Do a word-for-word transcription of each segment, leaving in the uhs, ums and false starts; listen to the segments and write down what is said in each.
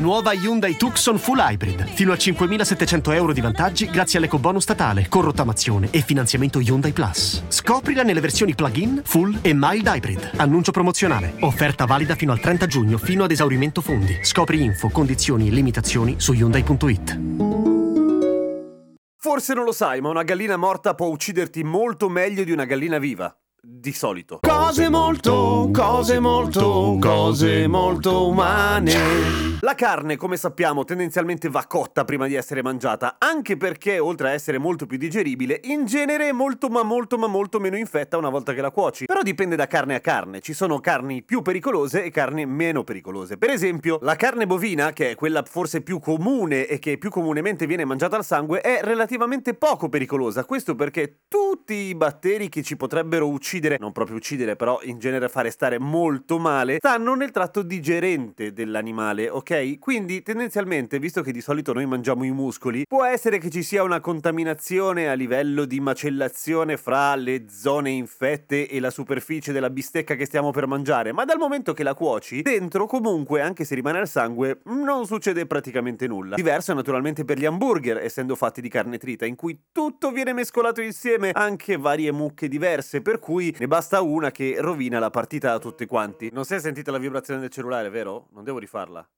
Nuova Hyundai Tucson Full Hybrid, fino a cinquemilasettecento euro di vantaggi grazie all'ecobonus statale, con rottamazione e finanziamento Hyundai Plus. Scoprila nelle versioni plug-in, full e mild hybrid. Annuncio promozionale. Offerta valida fino al trenta giugno, fino ad esaurimento fondi. Scopri info, condizioni e limitazioni su Hyundai punto it. Forse non lo sai, ma una gallina morta può ucciderti molto meglio di una gallina viva. Di solito. Cose molto, cose molto, cose molto umane. La carne, come sappiamo, tendenzialmente va cotta prima di essere mangiata, anche perché, oltre a essere molto più digeribile, in genere è molto ma molto ma molto meno infetta una volta che la cuoci. Però dipende da carne a carne, ci sono carni più pericolose e carni meno pericolose. Per esempio, la carne bovina, che è quella forse più comune e che più comunemente viene mangiata al sangue, è relativamente poco pericolosa, questo perché tutti i batteri che ci potrebbero uccidere, non proprio uccidere, però in genere fare stare molto male, stanno nel tratto digerente dell'animale, ok? Quindi tendenzialmente, visto che di solito noi mangiamo i muscoli, può essere che ci sia una contaminazione a livello di macellazione fra le zone infette e la superficie della bistecca che stiamo per mangiare, ma dal momento che la cuoci, dentro comunque, anche se rimane al sangue, non succede praticamente nulla. Diverso naturalmente per gli hamburger, essendo fatti di carne trita, in cui tutto viene mescolato insieme, anche varie mucche diverse, per cui ne basta una che rovina la partita a tutti quanti. Non si è sentita la vibrazione del cellulare, vero? Non devo rifarla.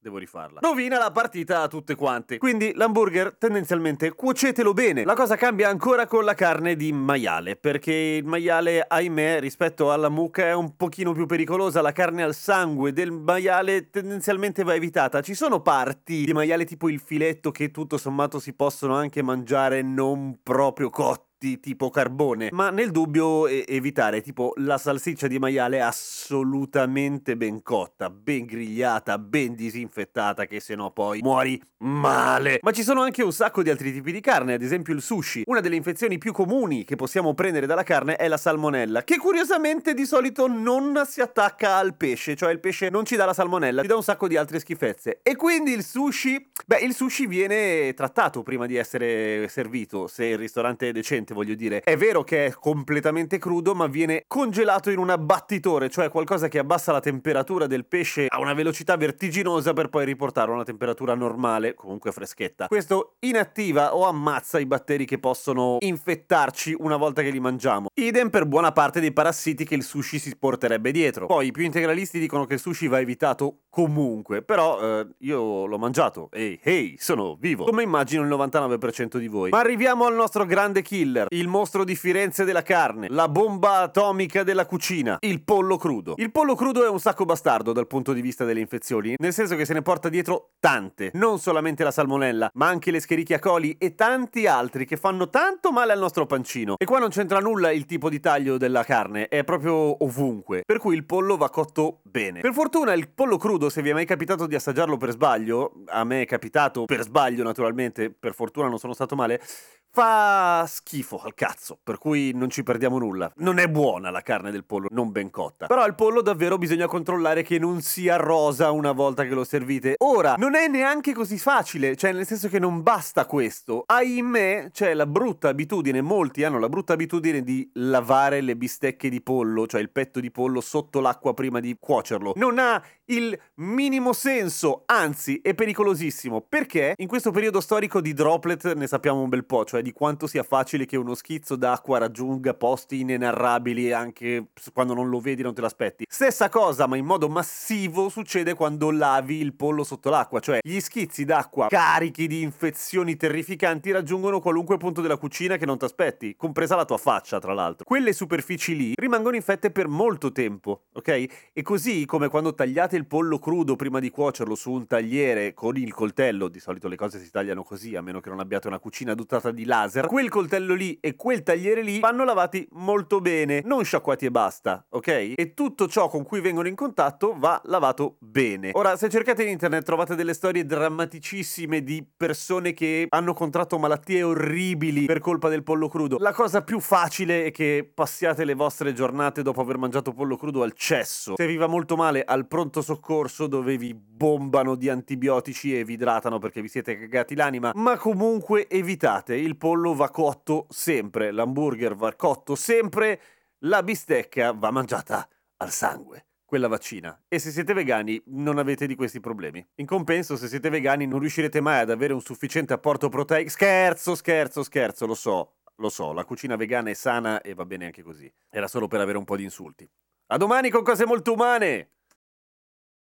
Devo rifarla. Rovina la partita a tutte quante. Quindi l'hamburger tendenzialmente cuocetelo bene. La cosa cambia ancora con la carne di maiale, perché il maiale, ahimè, rispetto alla mucca è un pochino più pericolosa. La carne al sangue del maiale tendenzialmente va evitata. Ci sono parti di maiale tipo il filetto che tutto sommato si possono anche mangiare non proprio cotte, di tipo carbone, ma nel dubbio eh, evitare, tipo la salsiccia di maiale assolutamente ben cotta, ben grigliata, ben disinfettata, che sennò poi muori male. Ma ci sono anche un sacco di altri tipi di carne, ad esempio il sushi. Una delle infezioni più comuni che possiamo prendere dalla carne è la salmonella, che curiosamente di solito non si attacca al pesce, cioè il pesce non ci dà la salmonella, ci dà un sacco di altre schifezze. E quindi il sushi, beh, il sushi viene trattato prima di essere servito, se il ristorante è decente, voglio dire. È vero che è completamente crudo, ma viene congelato in un abbattitore, cioè qualcosa che abbassa la temperatura del pesce a una velocità vertiginosa per poi riportarlo a una temperatura normale, comunque freschetta. Questo inattiva o ammazza i batteri che possono infettarci una volta che li mangiamo. Idem per buona parte dei parassiti che il sushi si porterebbe dietro. Poi i più integralisti dicono che il sushi va evitato comunque, però eh, io l'ho mangiato e hey, sono vivo, come immagino il novantanove per cento di voi. Ma arriviamo al nostro grande killer, il mostro di Firenze della carne, la bomba atomica della cucina, il pollo crudo. Il pollo crudo è un sacco bastardo dal punto di vista delle infezioni, nel senso che se ne porta dietro tante, non solamente la salmonella, ma anche l'Escherichia coli e tanti altri che fanno tanto male al nostro pancino. E qua non c'entra nulla il tipo di taglio della carne, è proprio ovunque, per cui il pollo va cotto bene. Per fortuna il pollo crudo, se vi è mai capitato di assaggiarlo per sbaglio, a me è capitato per sbaglio naturalmente, per fortuna non sono stato male, fa schifo al cazzo, per cui non ci perdiamo nulla. Non è buona la carne del pollo, non ben cotta. Però il pollo davvero bisogna controllare che non sia rosa una volta che lo servite. Ora, non è neanche così facile, cioè nel senso che non basta questo. Ahimè, c'è la brutta abitudine, molti hanno la brutta abitudine di lavare le bistecche di pollo, cioè il petto di pollo, sotto l'acqua prima di cuocerlo. Non ha il minimo senso, anzi è pericolosissimo, perché in questo periodo storico di droplet ne sappiamo un bel po', cioè di quanto sia facile che uno schizzo d'acqua raggiunga posti inenarrabili anche quando non lo vedi, non te l'aspetti. Stessa cosa, ma in modo massivo, succede quando lavi il pollo sotto l'acqua, cioè gli schizzi d'acqua carichi di infezioni terrificanti raggiungono qualunque punto della cucina che non ti aspetti, compresa la tua faccia tra l'altro. Quelle superfici lì rimangono infette per molto tempo, ok? E così come quando tagliate il pollo crudo prima di cuocerlo su un tagliere con il coltello, di solito le cose si tagliano così, a meno che non abbiate una cucina dotata di laser, quel coltello lì e quel tagliere lì vanno lavati molto bene, non sciacquati e basta, ok? E tutto ciò con cui vengono in contatto va lavato bene. Ora, se cercate in internet trovate delle storie drammaticissime di persone che hanno contratto malattie orribili per colpa del pollo crudo. La cosa più facile è che passiate le vostre giornate dopo aver mangiato pollo crudo al cesso. Se vi va molto male, al pronto soccorso dove vi bombano di antibiotici e vi idratano perché vi siete cagati l'anima, ma comunque evitate, il pollo va cotto sempre, l'hamburger va cotto sempre, la bistecca va mangiata al sangue, quella vaccina. E se siete vegani non avete di questi problemi. In compenso, se siete vegani non riuscirete mai ad avere un sufficiente apporto proteico. Scherzo, scherzo, scherzo, lo so, lo so, la cucina vegana è sana e va bene anche così. Era solo per avere un po' di insulti. A domani con cose molto umane!